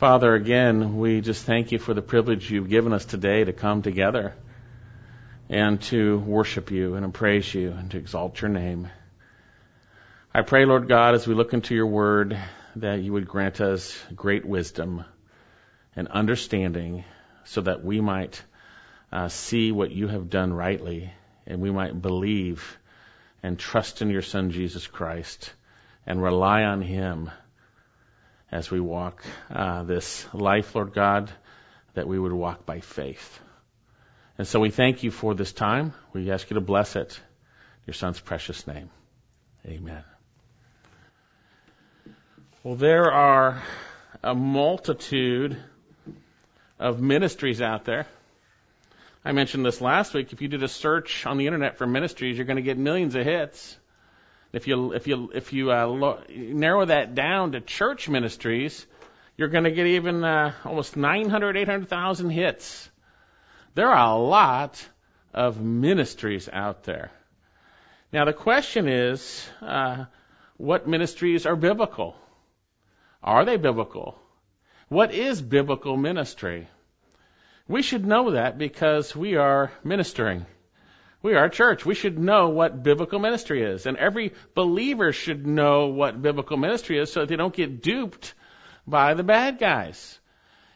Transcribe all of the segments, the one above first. Father, again, we just thank you for the privilege you've given us today to come together and to worship you and praise you and to exalt your name. I pray, Lord God, as we look into your word, that you would grant us great wisdom and understanding so that we might see what you have done rightly, and we might believe and trust in your Son, Jesus Christ, and rely on him as we walk this life, Lord God, that we would walk by faith. And so we thank you for this time. We ask you to bless it in your Son's precious name. Amen. Well, there are a multitude of ministries out there. I mentioned this last week. If you did a search on the internet for ministries, you're going to get millions of hits. If you narrow that down to church ministries, you're going to get even almost 800,000 hits. There are a lot of ministries out there. Now the question is, what ministries are biblical? Are they biblical? What is biblical ministry? We should know that because we are ministering. We are a church. We should know what biblical ministry is. And every believer should know what biblical ministry is so that they don't get duped by the bad guys.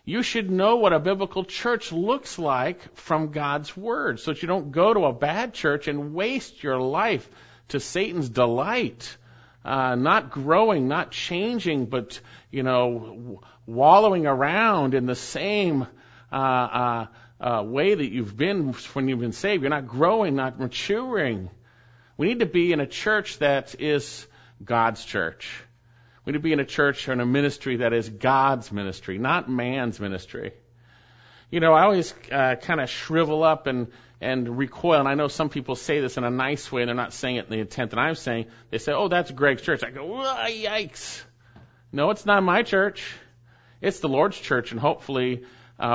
You should know what a biblical church looks like from God's Word so that you don't go to a bad church and waste your life to Satan's delight, not growing, not changing, but, wallowing around in the same way that you've been when you've been saved. You're not growing, not maturing. We need to be in a church that is God's church. We need to be in a church or in a ministry that is God's ministry, not man's ministry. I always kind of shrivel up and recoil, and I know some people say this in a nice way, and they're not saying it in the intent that I'm saying. They say, oh, that's Greg's church. I go, yikes. No, it's not my church. It's the Lord's church, and hopefully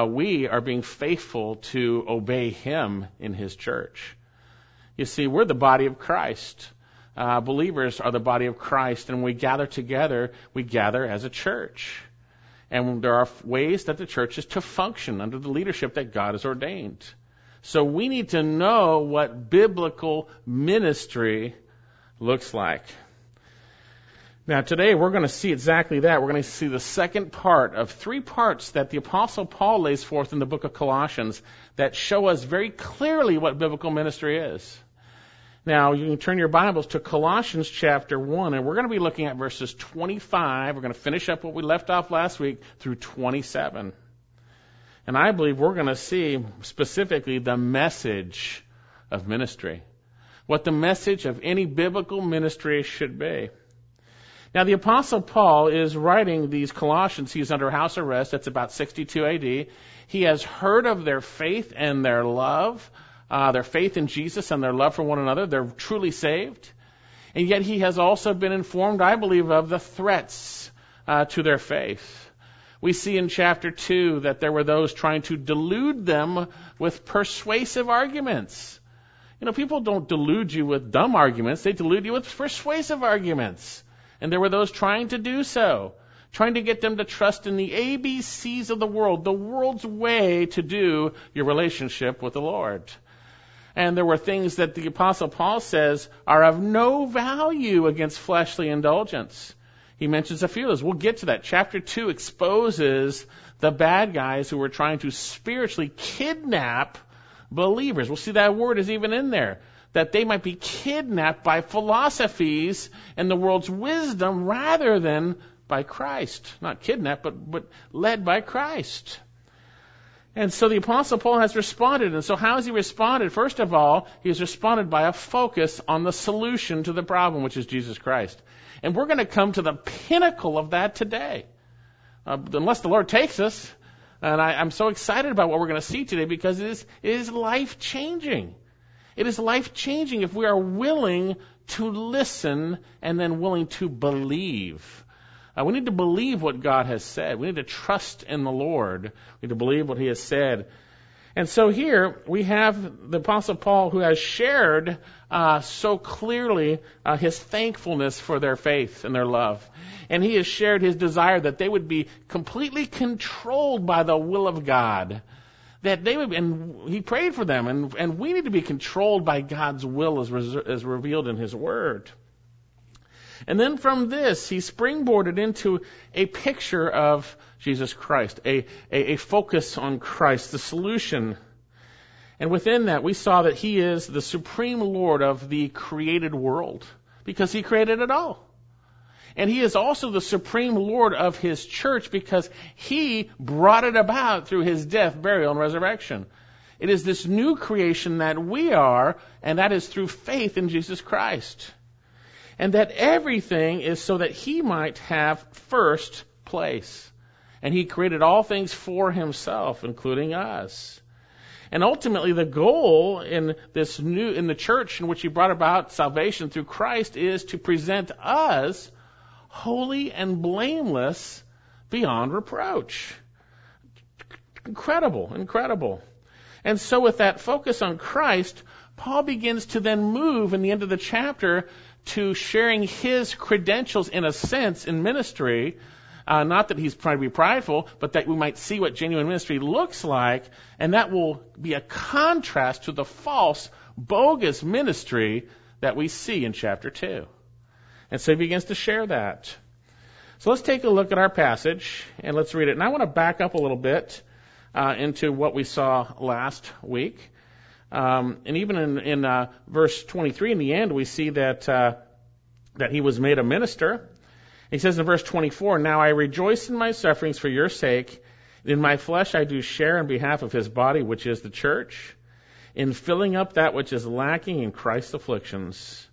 we are being faithful to obey him in his church. You see, we're the body of Christ. Believers are the body of Christ, and when we gather together, we gather as a church. And there are ways that the church is to function under the leadership that God has ordained. So we need to know what biblical ministry looks like. Now today we're going to see exactly that. We're going to see the second part of three parts that the Apostle Paul lays forth in the book of Colossians that show us very clearly what biblical ministry is. Now you can turn your Bibles to Colossians chapter 1, and we're going to be looking at verses 25. We're going to finish up what we left off last week through 27. And I believe we're going to see specifically the message of ministry, what the message of any biblical ministry should be. Now, the Apostle Paul is writing these Colossians. He's under house arrest. That's about 62 AD. He has heard of their faith and their love, their faith in Jesus and their love for one another. They're truly saved. And yet he has also been informed, I believe, of the threats to their faith. We see in chapter 2 that there were those trying to delude them with persuasive arguments. People don't delude you with dumb arguments. They delude you with persuasive arguments. And there were those trying to do so, trying to get them to trust in the ABCs of the world, the world's way to do your relationship with the Lord. And there were things that the Apostle Paul says are of no value against fleshly indulgence. He mentions a few of those. We'll get to that. Chapter 2 exposes the bad guys who were trying to spiritually kidnap believers. We'll see that word is even in there, that they might be kidnapped by philosophies and the world's wisdom rather than by Christ. Not kidnapped, but led by Christ. And so the Apostle Paul has responded. And so how has he responded? First of all, he has responded by a focus on the solution to the problem, which is Jesus Christ. And we're going to come to the pinnacle of that today, unless the Lord takes us. And I'm so excited about what we're going to see today because it is life-changing. It is life-changing if we are willing to listen and then willing to believe. We need to believe what God has said. We need to trust in the Lord. We need to believe what he has said. And so here we have the Apostle Paul, who has shared so clearly his thankfulness for their faith and their love. And he has shared his desire that they would be completely controlled by the will of God. That they would, and he prayed for them, and we need to be controlled by God's will as revealed in his word. And then from this, he springboarded into a picture of Jesus Christ, a focus on Christ, the solution. And within that, we saw that he is the supreme Lord of the created world, because he created it all. And he is also the supreme Lord of his church, because he brought it about through his death, burial, and resurrection. It is this new creation that we are, and that is through faith in Jesus Christ. And that everything is so that he might have first place. And he created all things for himself, including us. And ultimately, the goal in the church in which he brought about salvation through Christ is to present us holy and blameless beyond reproach. Incredible, incredible. And so with that focus on Christ, Paul begins to then move in the end of the chapter to sharing his credentials, in a sense, in ministry. Not that he's trying to be prideful, but that we might see what genuine ministry looks like, and that will be a contrast to the false, bogus ministry that we see in chapter 2. And so he begins to share that. So let's take a look at our passage, and let's read it. And I want to back up a little bit into what we saw last week. And even in verse 23, in the end, we see that he was made a minister. He says in verse 24, "Now I rejoice in my sufferings for your sake. In my flesh I do share in behalf of his body, which is the church, in filling up that which is lacking in Christ's afflictions.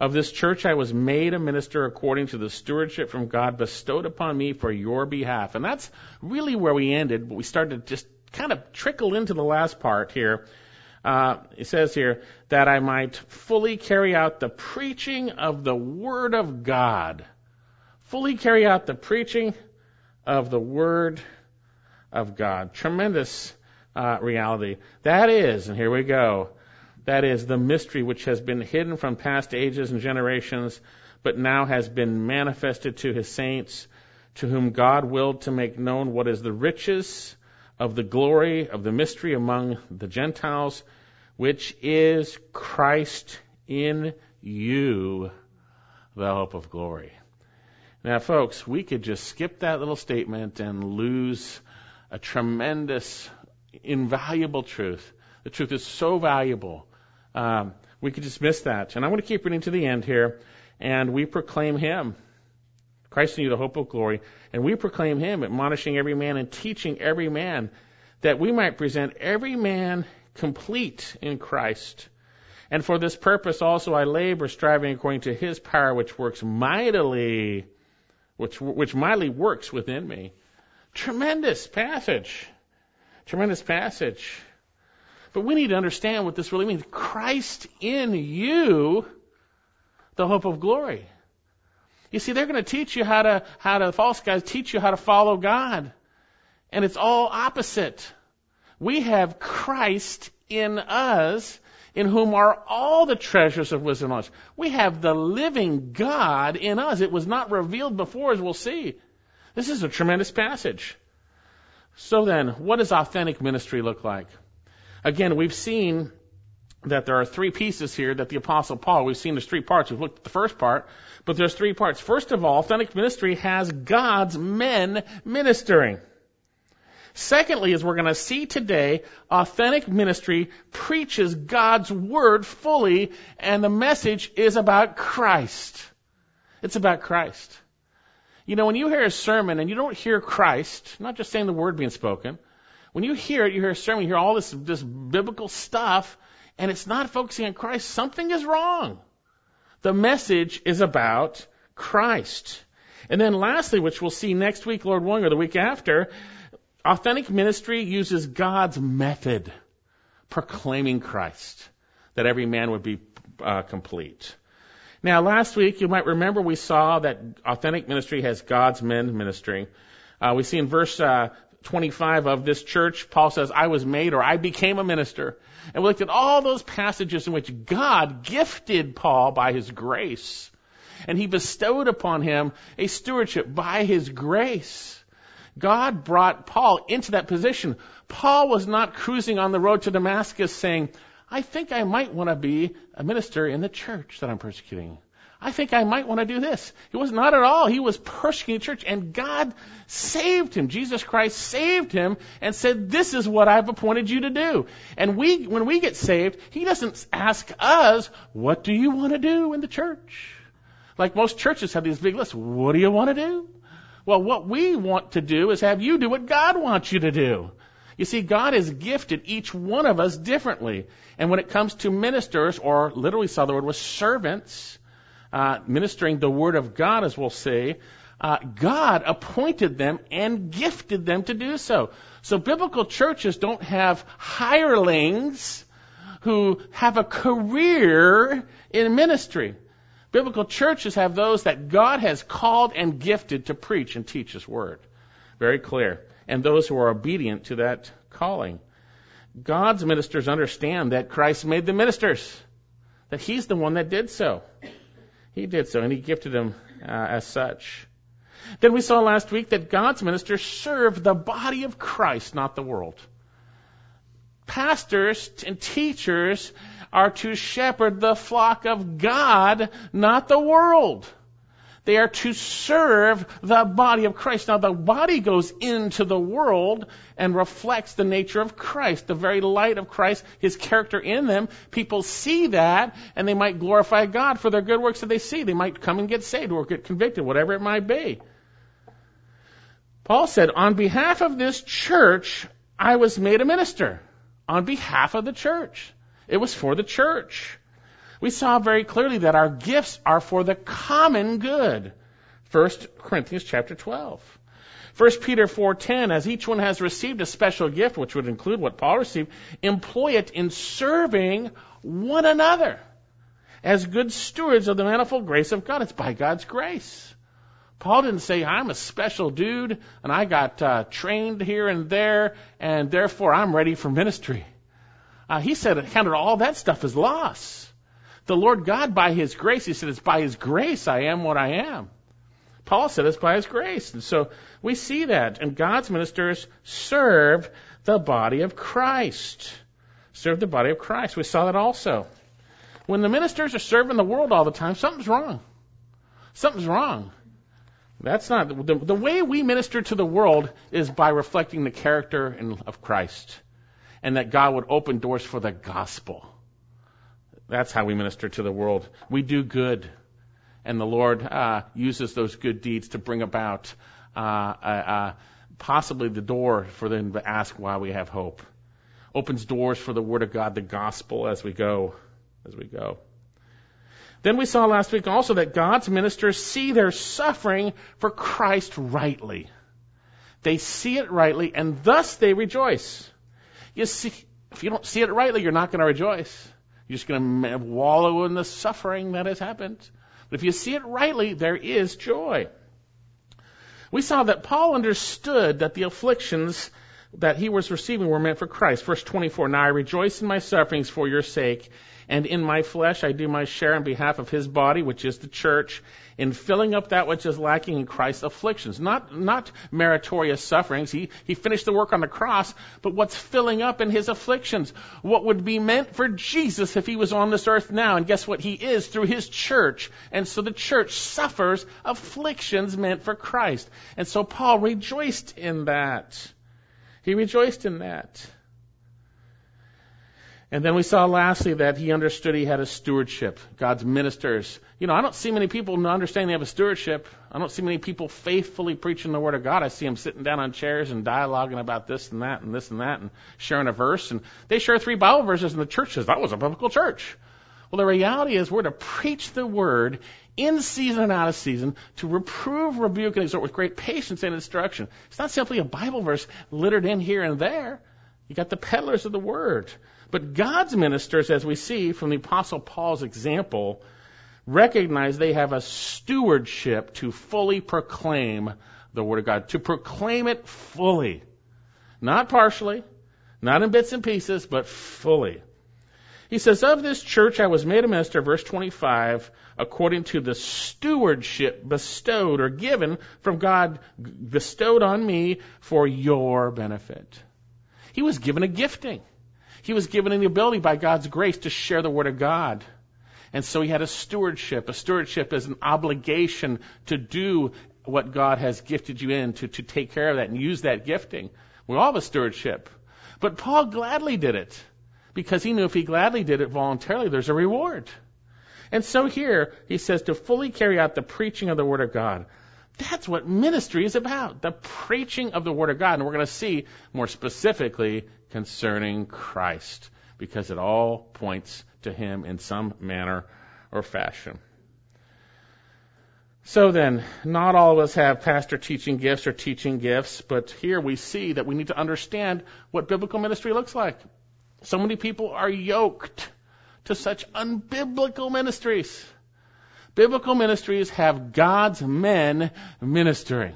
Of this church I was made a minister according to the stewardship from God bestowed upon me for your behalf." And that's really where we ended, but we started to just kind of trickle into the last part here. It says here, "That I might fully carry out the preaching of the word of God." Fully carry out the preaching of the word of God. Tremendous reality. That is, and here we go, that is the mystery which has been hidden from past ages and generations, but now has been manifested to his saints, to whom God willed to make known what is the riches of the glory of the mystery among the Gentiles, which is Christ in you, the hope of glory. Now, folks, we could just skip that little statement and lose a tremendous, invaluable truth. The truth is so valuable. We could just miss that. And I'm going to keep reading to the end here. "And we proclaim him, Christ in you, the hope of glory. And we proclaim him, admonishing every man and teaching every man, that we might present every man complete in Christ. And for this purpose also I labor, striving according to his power, which mightily works within me." Tremendous passage. Tremendous passage. But we need to understand what this really means. Christ in you, the hope of glory. You see, they're going to teach you how to false guys teach you how to follow God. And it's all opposite. We have Christ in us, in whom are all the treasures of wisdom and knowledge. We have the living God in us. It was not revealed before, as we'll see. This is a tremendous passage. So then, what does authentic ministry look like? Again, we've seen that there are three pieces here that the Apostle Paul, we've seen there's three parts. We've looked at the first part, but there's three parts. First of all, authentic ministry has God's men ministering. Secondly, as we're going to see today, authentic ministry preaches God's word fully, and the message is about Christ. It's about Christ. You know, when you hear a sermon and you don't hear Christ, not just saying the word being spoken, when you hear it, you hear a sermon, you hear all this biblical stuff, and it's not focusing on Christ, something is wrong. The message is about Christ. And then lastly, which we'll see next week, Lord willing, or the week after, authentic ministry uses God's method, proclaiming Christ, that every man would be complete. Now, last week, you might remember we saw that authentic ministry has God's men ministering. We see in verse 25 of this church, Paul says, I was made, or I became a minister. And we looked at all those passages in which God gifted Paul by his grace. And he bestowed upon him a stewardship by his grace. God brought Paul into that position. Paul was not cruising on the road to Damascus saying, I think I might want to be a minister in the church that I'm persecuting. I think I might want to do this. He was not at all. He was persecuting the church, and God saved him. Jesus Christ saved him and said, this is what I've appointed you to do. And when we get saved, he doesn't ask us, what do you want to do in the church? Like most churches have these big lists. What do you want to do? Well, what we want to do is have you do what God wants you to do. You see, God has gifted each one of us differently. And when it comes to ministers, or literally saw the word was servants, ministering the word of God, as we'll say, God appointed them and gifted them to do so. So biblical churches don't have hirelings who have a career in ministry. Biblical churches have those that God has called and gifted to preach and teach his word. Very clear. And those who are obedient to that calling. God's ministers understand that Christ made the ministers, that he's the one that did so. He did so, and he gifted them as such. Then we saw last week that God's ministers serve the body of Christ, not the world. Pastors and teachers are to shepherd the flock of God, not the world. They are to serve the body of Christ. Now, the body goes into the world and reflects the nature of Christ, the very light of Christ, his character in them. People see that, and they might glorify God for their good works that they see. They might come and get saved or get convicted, whatever it might be. Paul said, on behalf of this church, I was made a minister. On behalf of the church. It was for the church. We saw very clearly that our gifts are for the common good. 1 Corinthians chapter 12. 1 Peter 4:10, as each one has received a special gift, which would include what Paul received, employ it in serving one another as good stewards of the manifold grace of God. It's by God's grace. Paul didn't say, I'm a special dude, and I got trained here and there, and therefore I'm ready for ministry. He said, it counted all that stuff as loss. The Lord God, by his grace, he said, it's by his grace I am what I am. Paul said it's by his grace. And so we see that. And God's ministers serve the body of Christ. Serve the body of Christ. We saw that also. When the ministers are serving the world all the time, something's wrong. Something's wrong. That's not the way we minister to the world is by reflecting the character of Christ, and that God would open doors for the gospel. That's how we minister to the world. We do good, and the Lord uses those good deeds to bring about possibly the door for them to ask why we have hope. Opens doors for the Word of God, the gospel, as we go. Then we saw last week also that God's ministers see their suffering for Christ rightly. They see it rightly, and thus they rejoice. You see, if you don't see it rightly, you're not going to rejoice. You're just going to wallow in the suffering that has happened. But if you see it rightly, there is joy. We saw that Paul understood that the afflictions that he was receiving were meant for Christ. Verse 24, now I rejoice in my sufferings for your sake, and in my flesh I do my share on behalf of his body, which is the church, in filling up that which is lacking in Christ's afflictions. Not meritorious sufferings. He finished the work on the cross, but what's filling up in his afflictions? What would be meant for Jesus if he was on this earth now? And guess what? He is through his church. And so the church suffers afflictions meant for Christ. And so Paul rejoiced in that. He rejoiced in that. And then we saw lastly that he understood he had a stewardship. God's ministers. You know, I don't see many people understand they have a stewardship. I don't see many people faithfully preaching the Word of God. I see them sitting down on chairs and dialoguing about this and that and this and that and sharing a verse. And they share 3 Bible verses and the church says, that was a biblical church. Well, the reality is we're to preach the Word in season and out of season, to reprove, rebuke, and exhort with great patience and instruction. It's not simply a Bible verse littered in here and there. You got the peddlers of the Word. But God's ministers, as we see from the Apostle Paul's example, recognize they have a stewardship to fully proclaim the Word of God, to proclaim it fully. Not partially, not in bits and pieces, but fully. He says, of this church I was made a minister, verse 25, according to the stewardship bestowed or given from God, bestowed on me for your benefit. He was given a gifting. He was given the ability by God's grace to share the word of God. And so he had a stewardship. A stewardship is an obligation to do what God has gifted you in, to take care of that and use that gifting. We all have a stewardship. But Paul gladly did it, because he knew if he gladly did it voluntarily, there's a reward. And so here, he says, to fully carry out the preaching of the Word of God. That's what ministry is about, the preaching of the Word of God. And we're going to see more specifically concerning Christ, because it all points to him in some manner or fashion. So then, not all of us have pastor teaching gifts or teaching gifts, but here we see that we need to understand what biblical ministry looks like. So many people are yoked to such unbiblical ministries. Biblical ministries have God's men ministering.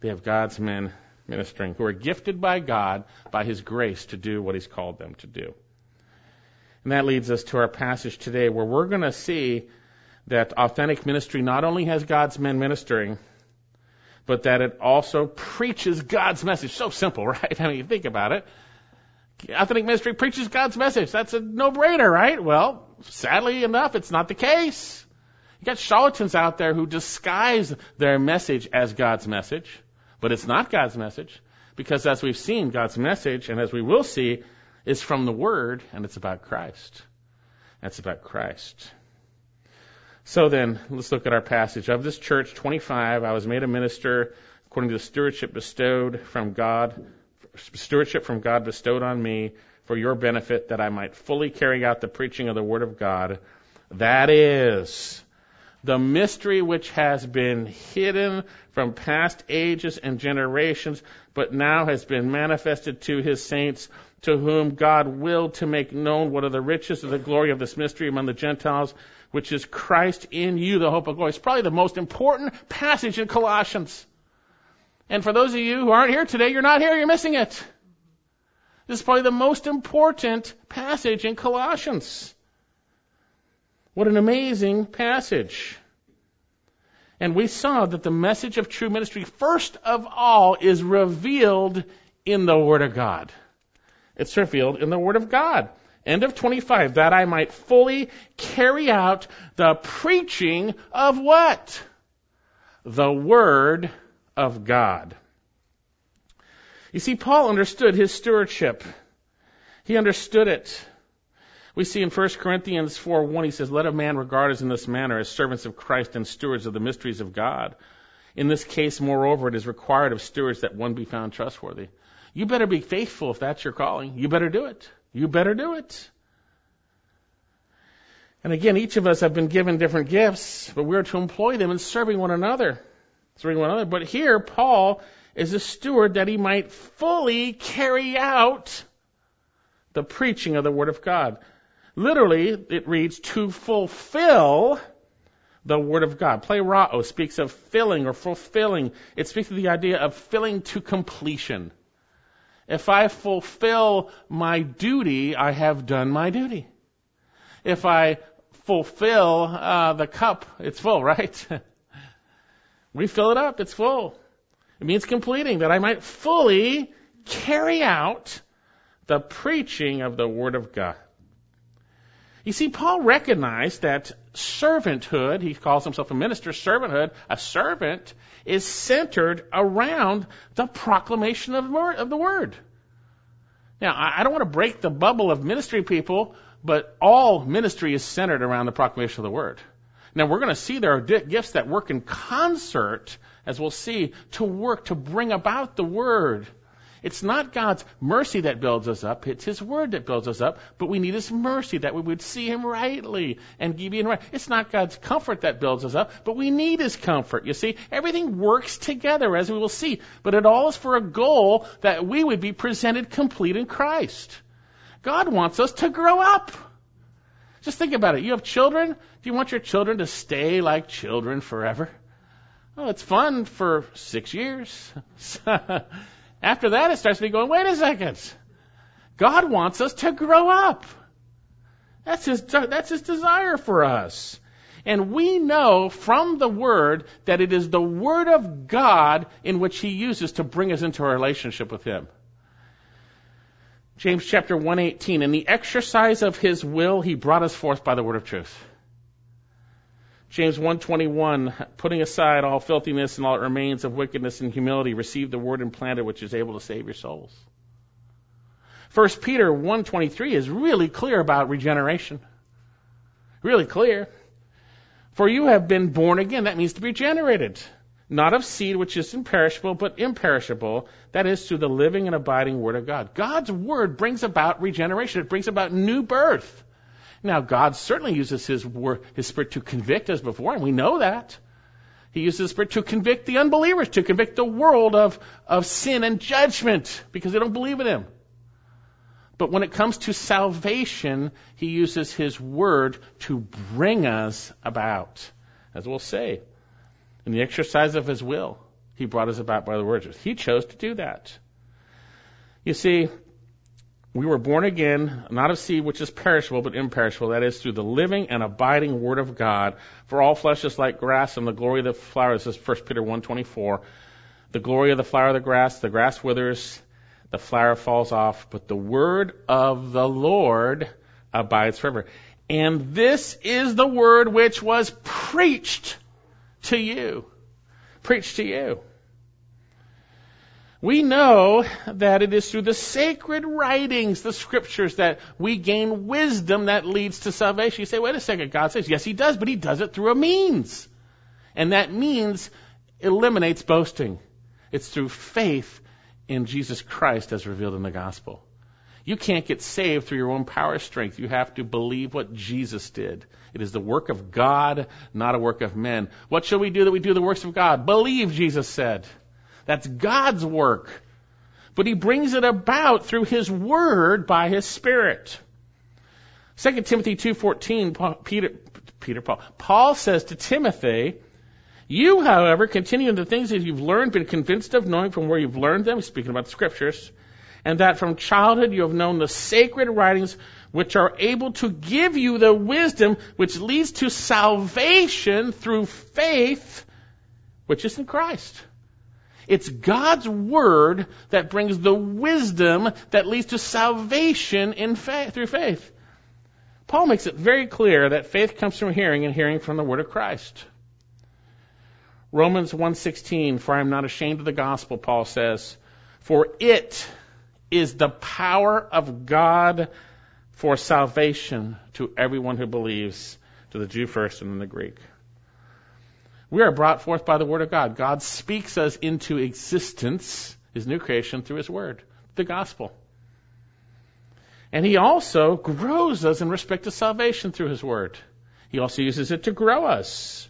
They have God's men ministering who are gifted by God, by his grace, to do what he's called them to do. And that leads us to our passage today, where we're going to see that authentic ministry not only has God's men ministering, but that it also preaches God's message. So simple, right? I mean, you think about it. Authentic ministry preaches God's message. That's a no-brainer, right? Well, sadly enough, it's not the case. You got charlatans out there who disguise their message as God's message, but it's not God's message, because as we've seen, God's message, and as we will see, is from the Word, and it's about Christ. That's about Christ. So then, let's look at our passage. Of this church, 25, I was made a minister according to the stewardship bestowed from God. Stewardship from God bestowed on me for your benefit, that I might fully carry out the preaching of the Word of God. That is the mystery which has been hidden from past ages and generations, but now has been manifested to his saints, to whom God willed to make known what are the riches of the glory of this mystery among the Gentiles, which is Christ in you, the hope of glory. It's probably the most important passage in Colossians. And for those of you who aren't here today, you're not here, you're missing it. This is probably the most important passage in Colossians. What an amazing passage. And we saw that the message of true ministry, first of all, is revealed in the Word of God. It's revealed in the Word of God. End of 25, that I might fully carry out the preaching of what? The Word of God. You see, Paul understood his stewardship. He understood it. We see in 1 Corinthians 4:1, he says, let a man regard us in this manner as servants of Christ and stewards of the mysteries of God. In this case, moreover, it is required of stewards that one be found trustworthy. You better be faithful if that's your calling. You better do it. You better do it. And again, each of us have been given different gifts, but we're to employ them in serving one another. But here, Paul is a steward that he might fully carry out the preaching of the Word of God. Literally, it reads, to fulfill the Word of God. Plerao speaks of filling or fulfilling. It speaks of the idea of filling to completion. If I fulfill my duty, I have done my duty. If I fulfill the cup, it's full, right? We fill it up, it's full. It means completing, that I might fully carry out the preaching of the Word of God. You see, Paul recognized that servanthood, he calls himself a minister, servanthood, a servant, is centered around the proclamation of the Word. Now, I don't want to break the bubble of ministry people, but all ministry is centered around the proclamation of the Word. Now, we're going to see there are gifts that work in concert, as we'll see, to work to bring about the Word. It's not God's mercy that builds us up. It's His Word that builds us up, but we need His mercy that we would see Him rightly and be in right. It's not God's comfort that builds us up, but we need His comfort. You see, everything works together, as we will see, but it all is for a goal that we would be presented complete in Christ. God wants us to grow up. Just think about it. You have children. Do you want your children to stay like children forever? Oh, it's fun for 6 years. After that, it starts me going, wait a second. God wants us to grow up. That's His desire for us. And we know from the Word that it is the Word of God in which He uses to bring us into a relationship with Him. James chapter 1:18, in the exercise of His will, He brought us forth by the word of truth. James 1:21, putting aside all filthiness and all that remains of wickedness and humility, receive the word implanted which is able to save your souls. 1 Peter 1:23 is really clear about regeneration. Really clear. For you have been born again. That means to be regenerated. Not of seed which is imperishable, but imperishable, that is, through the living and abiding Word of God. God's Word brings about regeneration. It brings about new birth. Now, God certainly uses His Word, His Spirit to convict us before, and we know that. He uses His Spirit to convict the unbelievers, to convict the world of sin and judgment, because they don't believe in Him. But when it comes to salvation, He uses His Word to bring us about, as we'll say. In the exercise of His will, He brought us about by the word. He chose to do that. You see, we were born again, not of seed which is perishable, but imperishable. That is, through the living and abiding Word of God. For all flesh is like grass, and the glory of the flowers. This is 1 Peter 1:24. The glory of the flower of the grass withers, the flower falls off, but the word of the Lord abides forever. And this is the word which was preached to you. Preach to you. We know that it is through the sacred writings, the scriptures, that we gain wisdom that leads to salvation. You say, wait a second, God says, yes, He does, but He does it through a means. And that means eliminates boasting. It's through faith in Jesus Christ as revealed in the gospel. You can't get saved through your own power or strength. You have to believe what Jesus did. It is the work of God, not a work of men. What shall we do that we do the works of God? Believe, Jesus said. That's God's work. But He brings it about through His Word by His Spirit. 2 Timothy 2:14, Paul says to Timothy, you, however, continue in the things that you've learned, been convinced of, knowing from where you've learned them, speaking about the Scriptures, and that from childhood you have known the sacred writings which are able to give you the wisdom which leads to salvation through faith, which is in Christ. It's God's Word that brings the wisdom that leads to salvation in faith, through faith. Paul makes it very clear that faith comes from hearing, and hearing from the Word of Christ. Romans 1:16, for I am not ashamed of the gospel, Paul says, for it is the power of God for salvation to everyone who believes, to the Jew first and then the Greek. We are brought forth by the Word of God. God speaks us into existence, His new creation, through His Word, the gospel. And He also grows us in respect to salvation through His Word. He also uses it to grow us.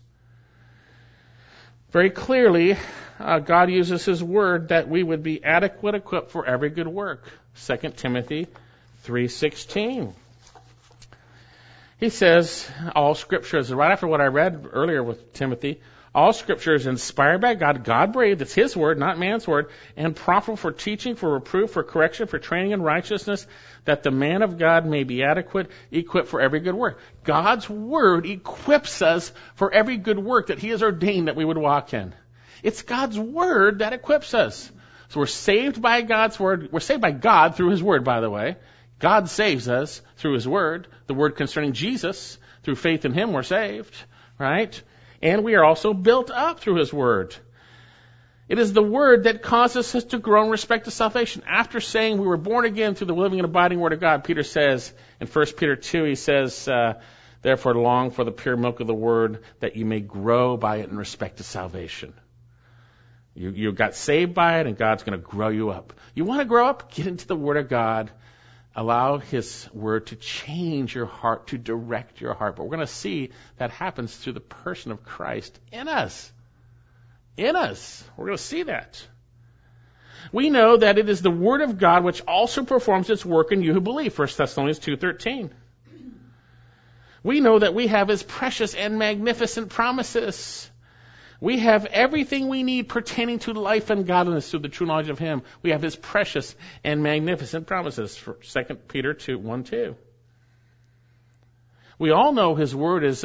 Very clearly, God uses His Word that we would be adequate, equipped for every good work. 2 Timothy 3:16. He says, all Scripture is, right after what I read earlier with Timothy, all Scripture is inspired by God, God-breathed, it's His Word, not man's Word, and profitable for teaching, for reproof, for correction, for training in righteousness, that the man of God may be adequate, equipped for every good work. God's Word equips us for every good work that He has ordained that we would walk in. It's God's Word that equips us. So we're saved by God's Word. We're saved by God through His Word, by the way. God saves us through His Word, the Word concerning Jesus. Through faith in Him, we're saved, right? And we are also built up through His Word. It is the Word that causes us to grow in respect to salvation. After saying we were born again through the living and abiding Word of God, Peter says in 1 Peter 2, he says, therefore long for the pure milk of the Word, that you may grow by it in respect to salvation. You got saved by it, and God's going to grow you up. You want to grow up? Get into the Word of God. Allow His Word to change your heart, to direct your heart. But we're going to see that happens through the person of Christ in us. In us. We're going to see that. We know that it is the Word of God which also performs its work in you who believe. 1 Thessalonians 2:13. We know that we have His precious and magnificent promises. We have everything we need pertaining to life and godliness through the true knowledge of Him. We have His precious and magnificent promises, for 2 Peter 1:2. We all know His Word is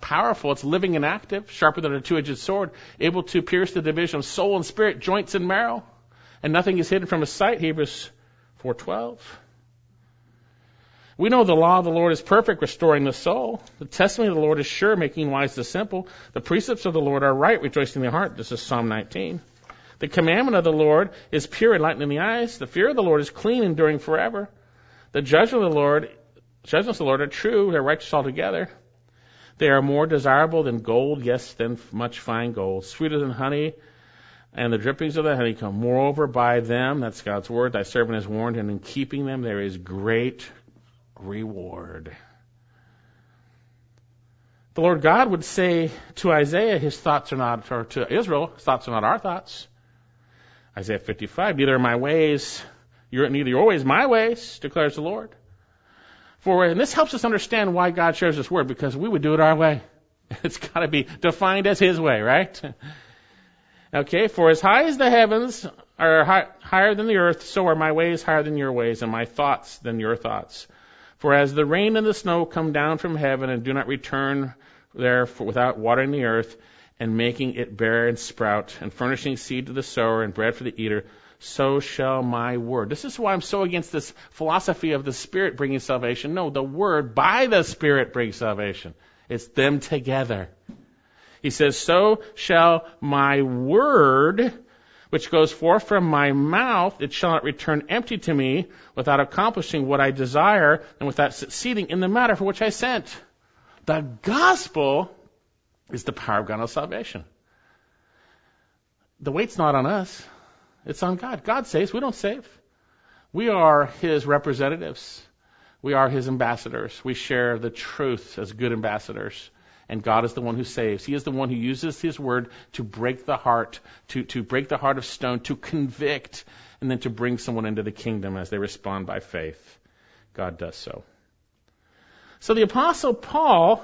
powerful. It's living and active, sharper than a two-edged sword, able to pierce the division of soul and spirit, joints and marrow, and nothing is hidden from His sight, Hebrews 4:12. We know the law of the Lord is perfect, restoring the soul. The testimony of the Lord is sure, making wise the simple. The precepts of the Lord are right, rejoicing the heart. This is Psalm 19. The commandment of the Lord is pure, enlightening the eyes. The fear of the Lord is clean, enduring forever. The judgments of the Lord are true, they're righteous altogether. They are more desirable than gold, yes, than much fine gold, sweeter than honey, and the drippings of the honeycomb. Moreover, by them, that's God's word, thy servant is warned, and in keeping them there is great reward. The Lord God would say to Isaiah, his thoughts are not, or to Israel, his thoughts are not our thoughts. Isaiah 55, neither your ways my ways, declares the Lord. And this helps us understand why God shares this word, because we would do it our way. It's got to be defined as His way, right? Okay, for as high as the heavens are higher than the earth, so are my ways higher than your ways, and my thoughts than your thoughts. For as the rain and the snow come down from heaven and do not return there without watering the earth and making it bear and sprout and furnishing seed to the sower and bread for the eater, so shall my word. This is why I'm so against this philosophy of the Spirit bringing salvation. No, the Word by the Spirit brings salvation. It's them together. He says, so shall my word which goes forth from my mouth, it shall not return empty to me without accomplishing what I desire and without succeeding in the matter for which I sent. The gospel is the power of God on salvation. The weight's not on us. It's on God. God saves. We don't save. We are His representatives. We are His ambassadors. We share the truth as good ambassadors. And God is the one who saves. He is the one who uses His word to break the heart, to break the heart of stone, to convict, and then to bring someone into the kingdom as they respond by faith. God does so. So the Apostle Paul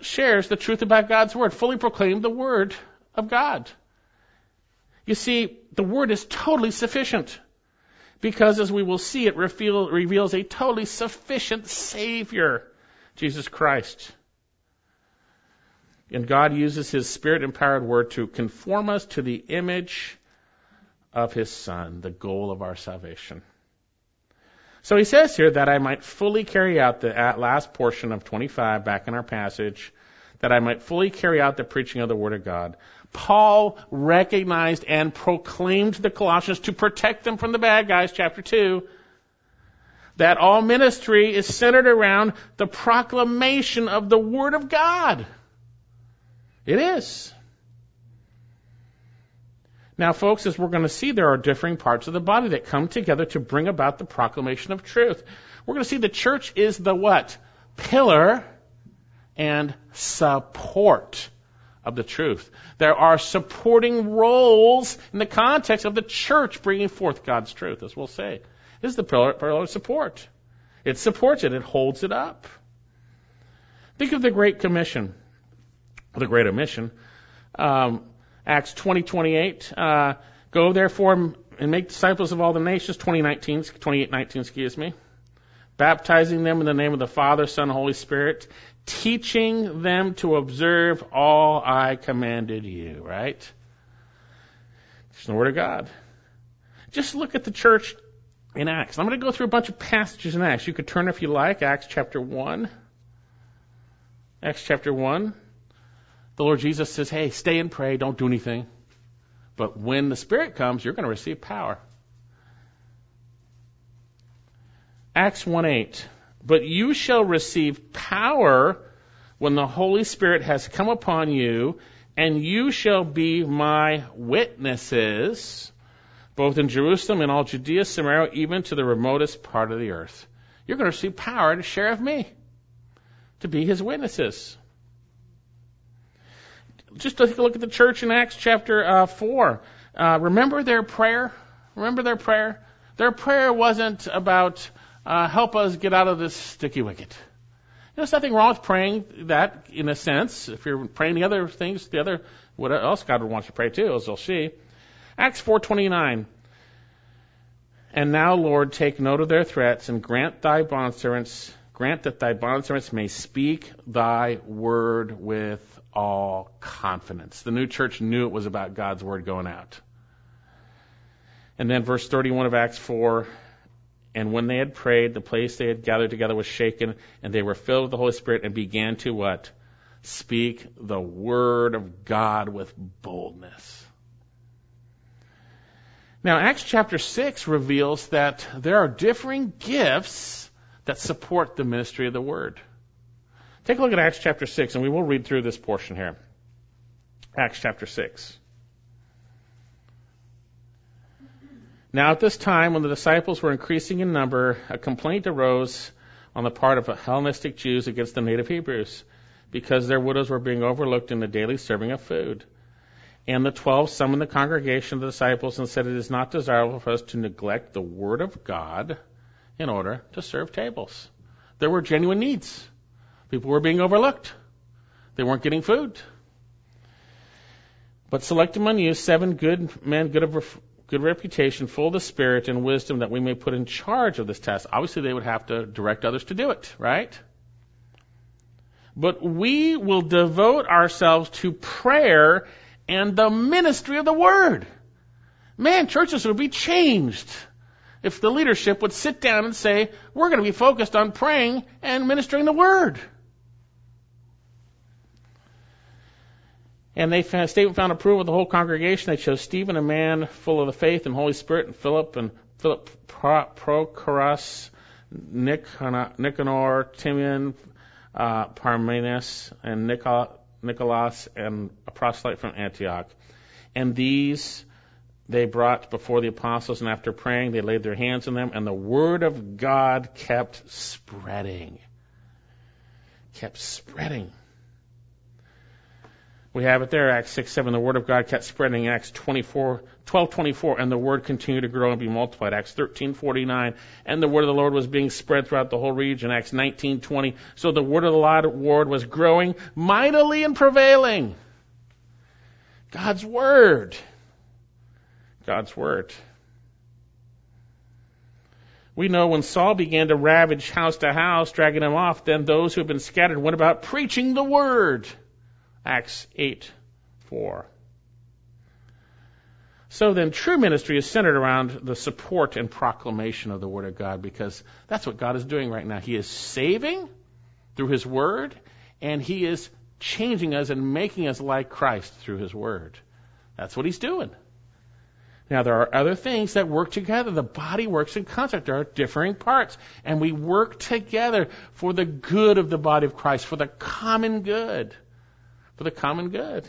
shares the truth about God's word, fully proclaimed the word of God. You see, the word is totally sufficient because, as we will see, it reveals a totally sufficient Savior, Jesus Christ. And God uses His Spirit-empowered word to conform us to the image of His Son, the goal of our salvation. So he says here that I might fully carry out the last portion of 25 back in our passage, that I might fully carry out the preaching of the word of God. Paul recognized and proclaimed the Colossians to protect them from the bad guys, chapter 2, that all ministry is centered around the proclamation of the word of God. It is. Now, folks, as we're going to see, there are differing parts of the body that come together to bring about the proclamation of truth. We're going to see the church is the what? Pillar and support of the truth. There are supporting roles in the context of the church bringing forth God's truth, as we'll say. This is the pillar of support. It supports it. It holds it up. Think of the Great Commission. The Great Omission, Acts 20:28. Go therefore and make disciples of all the nations. 28:19. Baptizing them in the name of the Father, Son, and Holy Spirit, teaching them to observe all I commanded you. Right? It's the Word of God. Just look at the church in Acts. I'm going to go through a bunch of passages in Acts. You could turn if you like. Acts chapter one. The Lord Jesus says, hey, stay and pray, don't do anything. But when the Spirit comes, you're going to receive power. Acts 1:8. But you shall receive power when the Holy Spirit has come upon you, and you shall be my witnesses, both in Jerusalem and all Judea, Samaria, even to the remotest part of the earth. You're going to receive power to share of me, to be His witnesses. Just take a look at the church in Acts chapter 4. Remember their prayer? Their prayer wasn't about, help us get out of this sticky wicket. There's nothing wrong with praying that, in a sense. If you're praying the other things, the other, what else God would want you to pray too, as will she. Acts 4:29. And now, Lord, take note of their threats and grant that thy bondservants may speak thy word with all confidence. The new church knew it was about God's word going out. And then verse 31 of Acts 4, and when they had prayed, the place they had gathered together was shaken, and they were filled with the Holy Spirit and began to what? Speak the word of God with boldness. Now, Acts chapter 6 reveals that there are differing gifts that support the ministry of the word. Take a look at Acts chapter 6, and we will read through this portion here. Acts chapter 6. Now at this time, when the disciples were increasing in number, a complaint arose on the part of Hellenistic Jews against the native Hebrews, because their widows were being overlooked in the daily serving of food. And the 12 summoned the congregation of the disciples and said, it is not desirable for us to neglect the word of God in order to serve tables. There were genuine needs. People were being overlooked. They weren't getting food. But select among you 7 good men, good reputation, full of the Spirit and wisdom, that we may put in charge of this task. Obviously, they would have to direct others to do it, right? But we will devote ourselves to prayer and the ministry of the word. Man, churches would be changed if the leadership would sit down and say, we're going to be focused on praying and ministering the word. And they found approval of the whole congregation. They chose Stephen, a man full of the faith and Holy Spirit, and Philip, Prochorus, Nicanor, Timon, Parmenas, and Nicolas, and a proselyte from Antioch. And these they brought before the apostles, and after praying, they laid their hands on them, and the word of God kept spreading. Kept spreading. We have it there, Acts 6:7. The word of God kept spreading. Acts 12:24, and the word continued to grow and be multiplied. Acts 13:49, and the word of the Lord was being spread throughout the whole region. Acts 19:20. So the word of the Lord was growing mightily and prevailing. God's word. God's word. We know when Saul began to ravage house to house, dragging him off, then those who had been scattered went about preaching the word. Acts 8:4. So then true ministry is centered around the support and proclamation of the word of God, because that's what God is doing right now. He is saving through his word, and he is changing us and making us like Christ through his word. That's what he's doing. Now there are other things that work together. The body works in concert. There are differing parts, and we work together for the good of the body of Christ, for the common good. For the common good.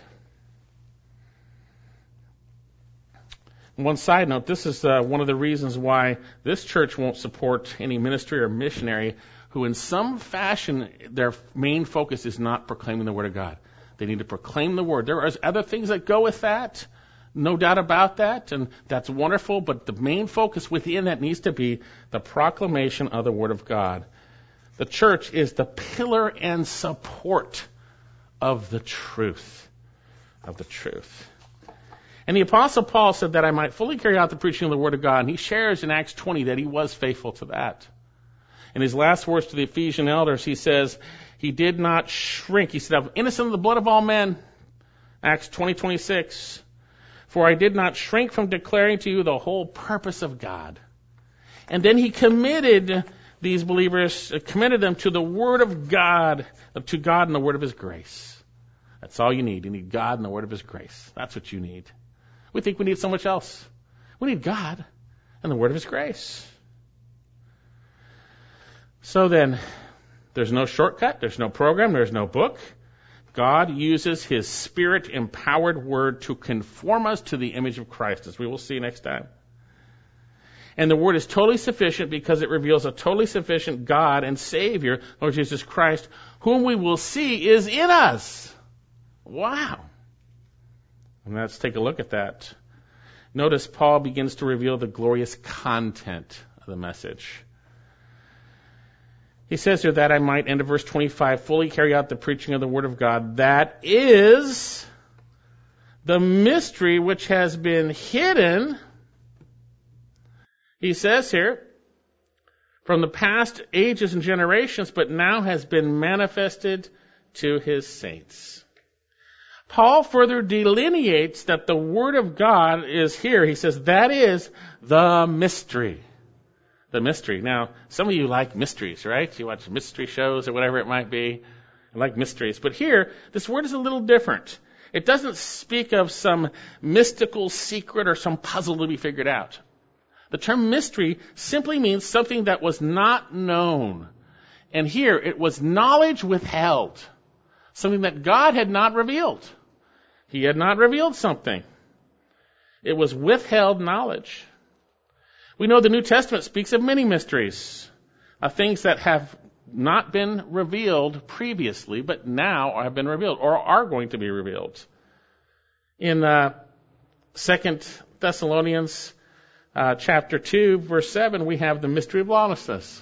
One side note, this is one of the reasons why this church won't support any ministry or missionary who in some fashion, their main focus is not proclaiming the word of God. They need to proclaim the word. There are other things that go with that, no doubt about that, and that's wonderful, but the main focus within that needs to be the proclamation of the word of God. The church is the pillar and support of the truth. And the Apostle Paul said that I might fully carry out the preaching of the word of God. And he shares in Acts 20 that he was faithful to that. In his last words to the Ephesian elders, he says, he did not shrink. He said, I'm innocent of the blood of all men. Acts 20:26. For I did not shrink from declaring to you the whole purpose of God. And then he committed them to the word of God, to God and the word of his grace. That's all you need. You need God and the word of his grace. That's what you need. We think we need so much else. We need God and the word of his grace. So then, there's no shortcut, there's no program, there's no book. God uses his Spirit-empowered word to conform us to the image of Christ, as we will see next time. And the word is totally sufficient because it reveals a totally sufficient God and Savior, Lord Jesus Christ, whom we will see is in us. Wow. And let's take a look at that. Notice Paul begins to reveal the glorious content of the message. He says here, that I might, end of verse 25, fully carry out the preaching of the word of God. That is the mystery which has been hidden, he says here, from the past ages and generations, but now has been manifested to his saints. Paul further delineates that the word of God is here. He says, that is the mystery. The mystery. Now, some of you like mysteries, right? You watch mystery shows or whatever it might be. I like mysteries. But here, this word is a little different. It doesn't speak of some mystical secret or some puzzle to be figured out. The term mystery simply means something that was not known. And here, it was knowledge withheld. Something that God had not revealed. He had not revealed something. It was withheld knowledge. We know the New Testament speaks of many mysteries, things that have not been revealed previously, but now have been revealed or are going to be revealed. In 2 Thessalonians chapter 2, verse 7, we have the mystery of lawlessness.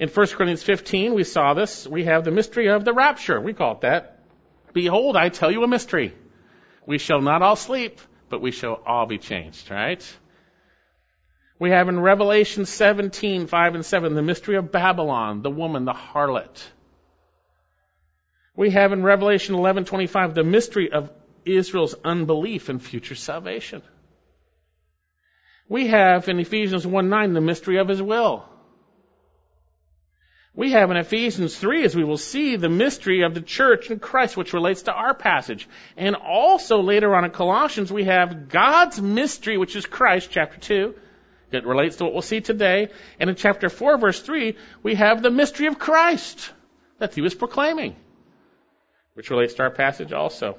In 1 Corinthians 15, we saw this. We have the mystery of the rapture. We call it that. Behold, I tell you a mystery. We shall not all sleep, but we shall all be changed, right? We have in Revelation 17, 5 and 7, the mystery of Babylon, the woman, the harlot. We have in Revelation 11, 25, the mystery of Israel's unbelief in future salvation. We have in Ephesians 1, 9, the mystery of his will. We have in Ephesians 3, as we will see, the mystery of the church in Christ, which relates to our passage. And also later on in Colossians, we have God's mystery, which is Christ, chapter 2. It relates to what we'll see today. And in chapter 4, verse 3, we have the mystery of Christ that he was proclaiming, which relates to our passage also.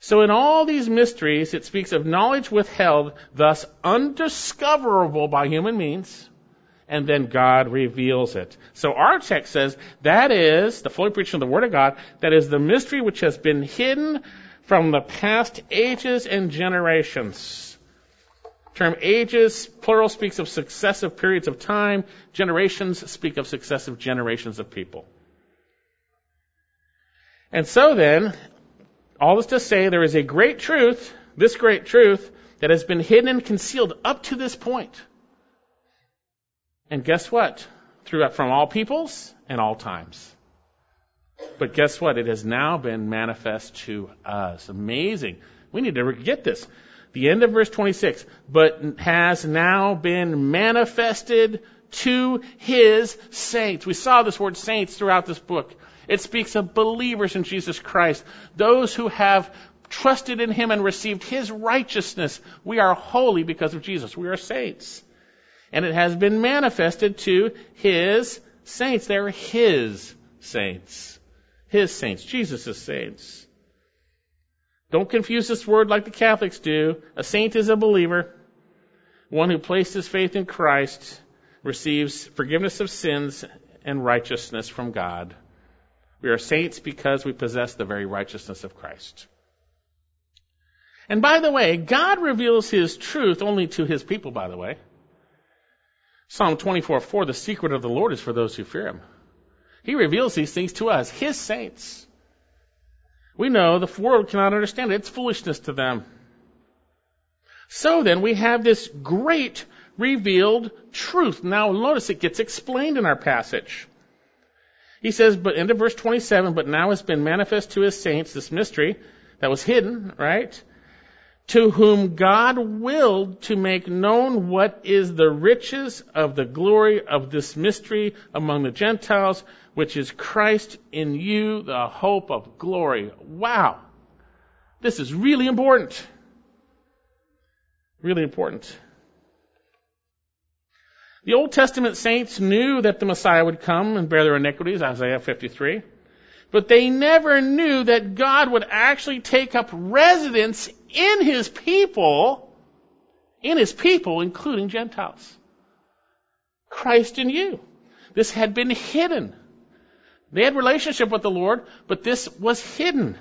So in all these mysteries, it speaks of knowledge withheld, thus undiscoverable by human means, and then God reveals it. So our text says, that is the fully preaching of the Word of God, that is the mystery which has been hidden from the past ages and generations. The term ages, plural, speaks of successive periods of time. Generations speak of successive generations of people. And so then, all this to say, there is a great truth, this great truth, that has been hidden and concealed up to this point. And guess what? Throughout, from all peoples and all times. But guess what? It has now been manifest to us. Amazing. We need to get this. The end of verse 26. But has now been manifested to his saints. We saw this word saints throughout this book. It speaks of believers in Jesus Christ. Those who have trusted in him and received his righteousness. We are holy because of Jesus. We are saints. And it has been manifested to his saints. They're his saints. His saints. Jesus' saints. Don't confuse this word like the Catholics do. A saint is a believer. One who placed his faith in Christ receives forgiveness of sins and righteousness from God. We are saints because we possess the very righteousness of Christ. And by the way, God reveals his truth only to his people, by the way. Psalm 24:4, the secret of the Lord is for those who fear him. He reveals these things to us, his saints. We know the world cannot understand it. It's foolishness to them. So then we have this great revealed truth. Now notice it gets explained in our passage. He says, but end of verse 27, but now has been manifest to his saints, this mystery that was hidden, right? To whom God willed to make known what is the riches of the glory of this mystery among the Gentiles, which is Christ in you, the hope of glory. Wow. This is really important. Really important. The Old Testament saints knew that the Messiah would come and bear their iniquities, Isaiah 53. But they never knew that God would actually take up residence in his people, including Gentiles. Christ in you. This had been hidden. They had relationship with the Lord, but this was hidden.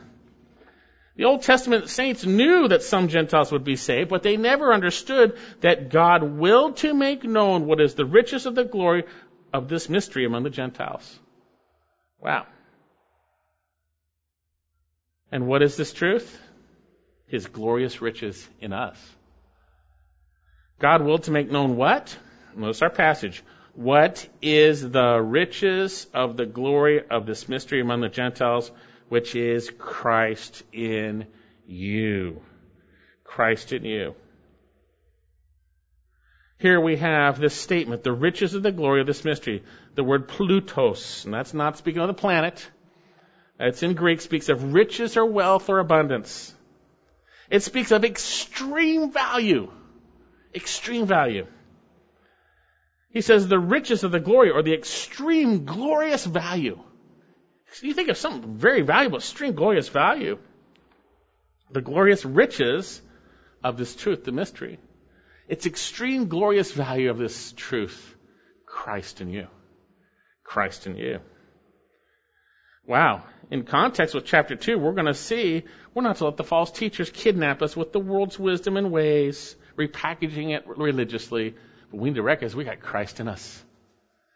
The Old Testament saints knew that some Gentiles would be saved, but they never understood that God willed to make known what is the riches of the glory of this mystery among the Gentiles. Wow. And what is this truth? His glorious riches in us. God willed to make known what? Notice our passage. What is the riches of the glory of this mystery among the Gentiles, which is Christ in you. Christ in you. Here we have this statement, the riches of the glory of this mystery. The word plutos, and that's not speaking of the planet. It's in Greek, speaks of riches or wealth or abundance. It speaks of extreme value. Extreme value. He says the riches of the glory, or the extreme glorious value. You think of something very valuable, extreme glorious value. The glorious riches of this truth, the mystery. It's extreme glorious value of this truth, Christ in you. Christ in you. Wow. In context with chapter 2, we're going to see we're not to let the false teachers kidnap us with the world's wisdom and ways, repackaging it religiously. But we need to recognize we got Christ in us.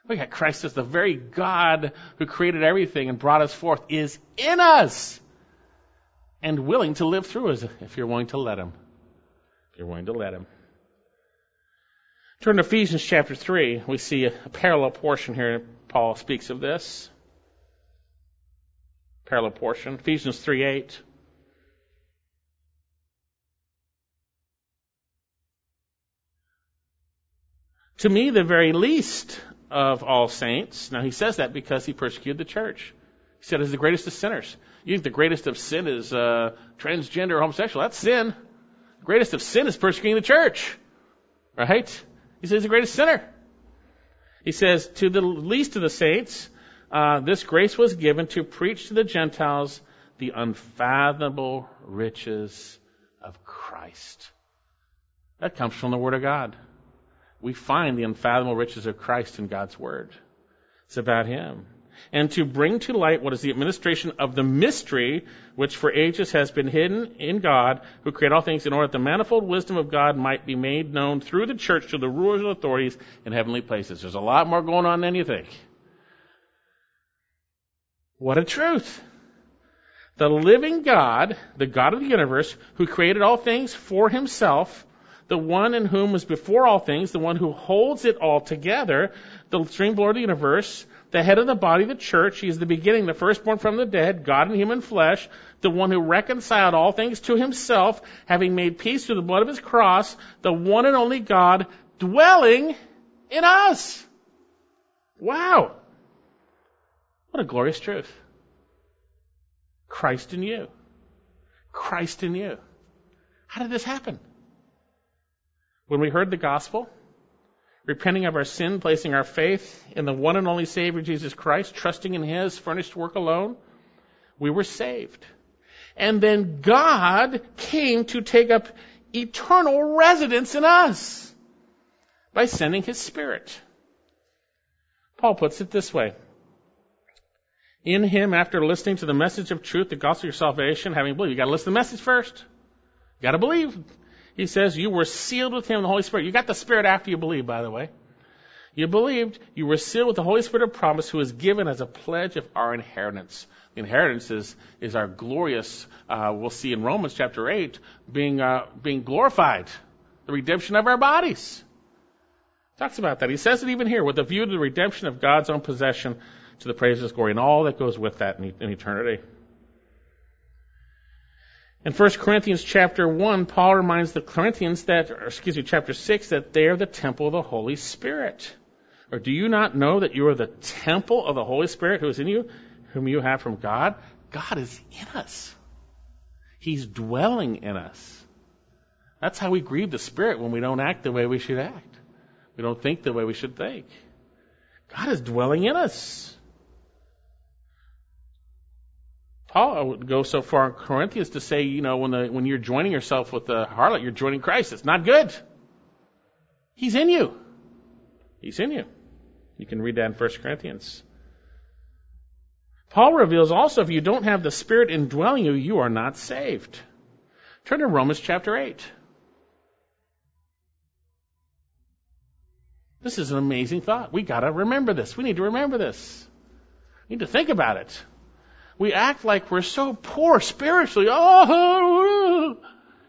We got Christ as the very God who created everything and brought us forth is in us and willing to live through us if you're willing to let him. If you're willing to let him. Turn to Ephesians chapter 3. We see a parallel portion here. Paul speaks of this. Parallel portion. Ephesians 3:8. To me, the very least of all saints. Now, he says that because he persecuted the church. He said, he's the greatest of sinners. You think the greatest of sin is transgender or homosexual? That's sin. The greatest of sin is persecuting the church. Right? He says he's the greatest sinner. He says, to the least of the saints, this grace was given to preach to the Gentiles the unfathomable riches of Christ. That comes from the Word of God. We find the unfathomable riches of Christ in God's Word. It's about Him. And to bring to light what is the administration of the mystery, which for ages has been hidden in God, who created all things, in order that the manifold wisdom of God might be made known through the church to the rulers and authorities in heavenly places. There's a lot more going on than you think. What a truth! The living God, the God of the universe, who created all things for Himself, the one in whom was before all things, the one who holds it all together, the supreme Lord of the universe, the head of the body of the church. He is the beginning, the firstborn from the dead, God in human flesh, the one who reconciled all things to himself, having made peace through the blood of his cross, the one and only God dwelling in us. Wow. What a glorious truth. Christ in you. Christ in you. How did this happen? When we heard the gospel, repenting of our sin, placing our faith in the one and only Savior, Jesus Christ, trusting in His furnished work alone, we were saved. And then God came to take up eternal residence in us by sending His Spirit. Paul puts it this way. In Him, after listening to the message of truth, the gospel of your salvation, having believed. You've got to listen to the message first. You've got to believe. He says, you were sealed with Him, the Holy Spirit. You got the Spirit after you believed, by the way. You believed, you were sealed with the Holy Spirit of promise, who is given as a pledge of our inheritance. The inheritance is our glorious, we'll see in Romans chapter 8, being glorified. The redemption of our bodies. Talks about that. He says it even here, with a view to the redemption of God's own possession, to the praise of His glory, and all that goes with that in eternity. In 1 Corinthians chapter 1, Paul reminds the Corinthians chapter 6, that they are the temple of the Holy Spirit. Or do you not know that you are the temple of the Holy Spirit who is in you, whom you have from God? God is in us. He's dwelling in us. That's how we grieve the Spirit when we don't act the way we should act. We don't think the way we should think. God is dwelling in us. Paul would go so far in Corinthians to say, when you're joining yourself with the harlot, you're joining Christ. It's not good. He's in you. He's in you. You can read that in 1 Corinthians. Paul reveals also, if you don't have the Spirit indwelling you, you are not saved. Turn to Romans chapter 8. This is an amazing thought. We got to remember this. We need to remember this. We need to think about it. We act like we're so poor spiritually. Oh,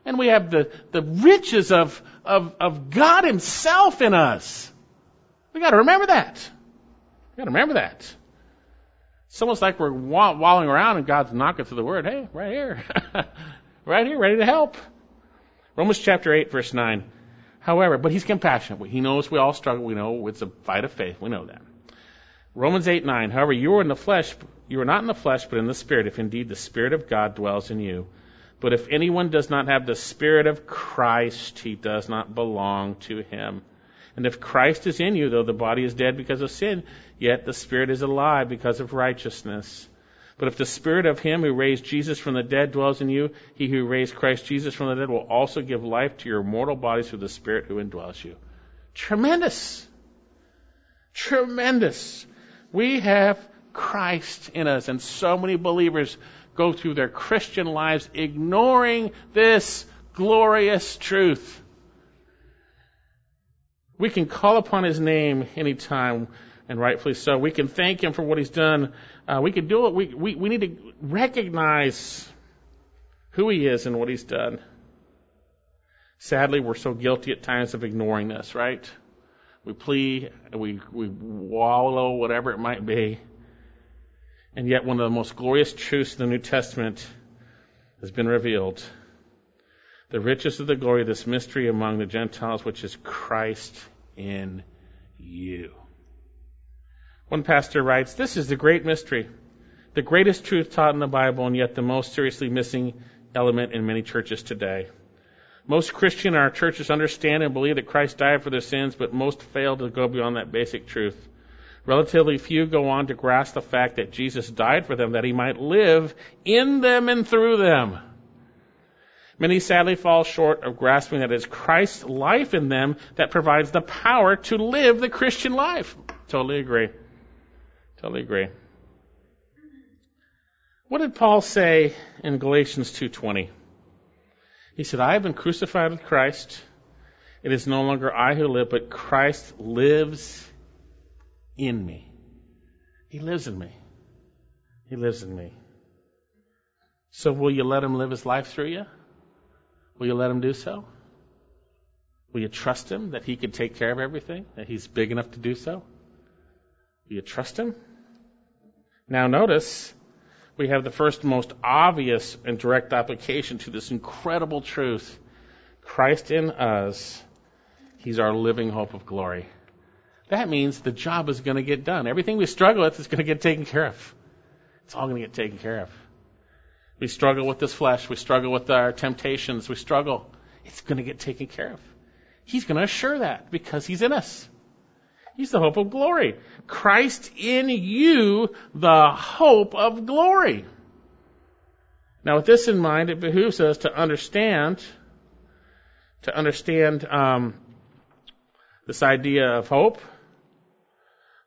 and we have the riches of God Himself in us. We got to remember that. We got to remember that. It's almost like we're wallowing around and God's knocking through the word. Hey, right here. Right here, ready to help. Romans chapter 8, verse 9. However, but He's compassionate. He knows we all struggle. We know it's a fight of faith. We know that. Romans 8, 9. However, you are in the flesh. You are not in the flesh, but in the Spirit, if indeed the Spirit of God dwells in you. But if anyone does not have the Spirit of Christ, he does not belong to Him. And if Christ is in you, though the body is dead because of sin, yet the Spirit is alive because of righteousness. But if the Spirit of Him who raised Jesus from the dead dwells in you, He who raised Christ Jesus from the dead will also give life to your mortal bodies through the Spirit who indwells you. Tremendous. Tremendous. We have Christ in us, and so many believers go through their Christian lives ignoring this glorious truth. We can call upon His name anytime, and rightfully so. We can thank Him for what He's done. We can do it. We need to recognize who He is and what He's done. Sadly, we're so guilty at times of ignoring this, right? We plead, we wallow, whatever it might be. And yet one of the most glorious truths in the New Testament has been revealed. The riches of the glory of this mystery among the Gentiles, which is Christ in you. One pastor writes, this is the great mystery, the greatest truth taught in the Bible, and yet the most seriously missing element in many churches today. Most Christians in our churches understand and believe that Christ died for their sins, but most fail to go beyond that basic truth. Relatively few go on to grasp the fact that Jesus died for them, that He might live in them and through them. Many sadly fall short of grasping that it is Christ's life in them that provides the power to live the Christian life. Totally agree. Totally agree. What did Paul say in Galatians 2:20? He said, I have been crucified with Christ. It is no longer I who live, but Christ lives in me. He lives in me. He lives in me. So will you let Him live His life through you? Will you let Him do so? Will you trust Him that He can take care of everything, that He's big enough to do so? Will you trust Him? Now notice, we have the first most obvious and direct application to this incredible truth. Christ in us, He's our living hope of glory. That means the job is going to get done. Everything we struggle with is going to get taken care of. It's all going to get taken care of. We struggle with this flesh. We struggle with our temptations. We struggle. It's going to get taken care of. He's going to assure that because He's in us. He's the hope of glory. Christ in you, the hope of glory. Now, with this in mind, it behooves us to understand this idea of hope.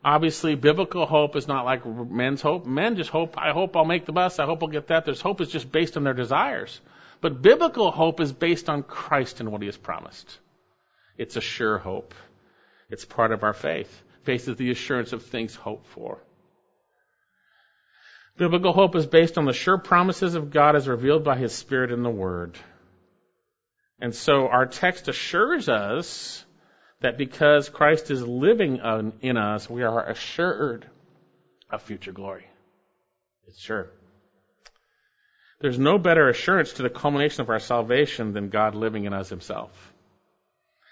Obviously, biblical hope is not like men's hope. Men just hope, I hope I'll make the bus, I hope I'll get that. There's hope is just based on their desires. But biblical hope is based on Christ and what He has promised. It's a sure hope. It's part of our faith. Faith is the assurance of things hoped for. Biblical hope is based on the sure promises of God as revealed by His Spirit in the Word. And so our text assures us that because Christ is living in us, we are assured of future glory. It's sure. There's no better assurance to the culmination of our salvation than God living in us Himself.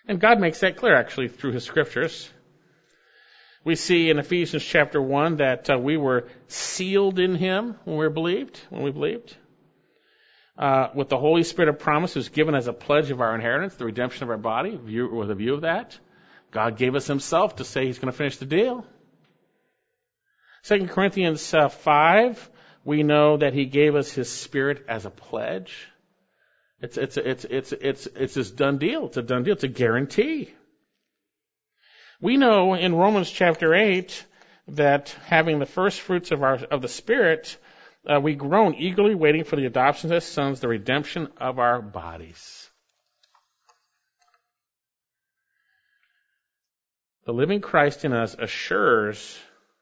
And God makes that clear, actually, through His scriptures. We see in Ephesians chapter 1 that we were sealed in Him when we believed. With the Holy Spirit of promise who's given as a pledge of our inheritance, the redemption of our body, with a view of that. God gave us Himself to say He's going to finish the deal. 2 Corinthians 5, we know that He gave us His Spirit as a pledge. It's this done deal. It's a done deal. It's a guarantee. We know in Romans chapter 8 that having the first fruits of the Spirit, we groan eagerly waiting for the adoption as sons, the redemption of our bodies. The living Christ in us assures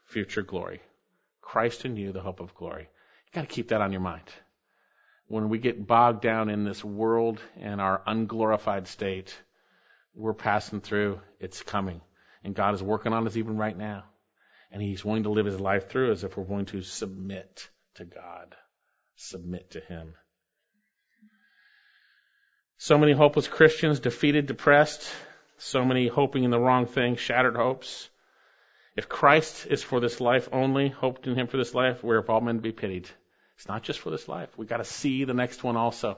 future glory. Christ in you, the hope of glory. You've got to keep that on your mind. When we get bogged down in this world and our unglorified state, we're passing through. It's coming. And God is working on us even right now. And he's willing to live his life through us if we're willing to submit to God, submit to him. So many hopeless Christians, defeated, depressed. So many hoping in the wrong thing, shattered hopes. If Christ is for this life only, hoped in him for this life, we're all meant to be pitied. It's not just for this life. We've got to see the next one also.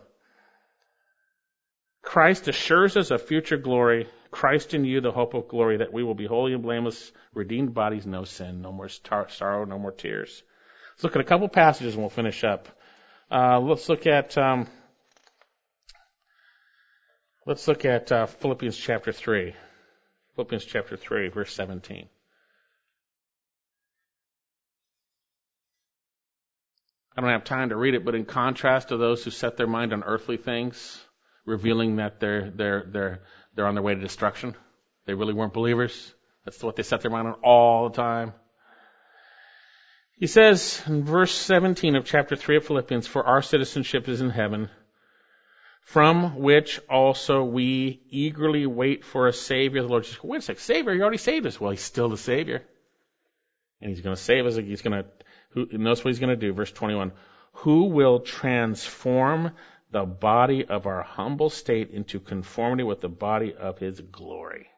Christ assures us of future glory. Christ in you, the hope of glory, that we will be holy and blameless, redeemed bodies, no sin, no more sorrow, no more tears. Let's look at a couple passages and we'll finish up. Let's look at Philippians chapter 3. Philippians chapter 3, verse 17. I don't have time to read it, but in contrast to those who set their mind on earthly things, revealing that they're on their way to destruction, they really weren't believers. That's what they set their mind on all the time. He says in verse 17 of chapter 3 of Philippians, "For our citizenship is in heaven, from which also we eagerly wait for a Savior, the Lord Jesus." Wait a second, Savior? He already saved us. Well, he's still the Savior. And he's going to save us. He knows what he's going to do. Verse 21, "Who will transform the body of our humble state into conformity with the body of his glory."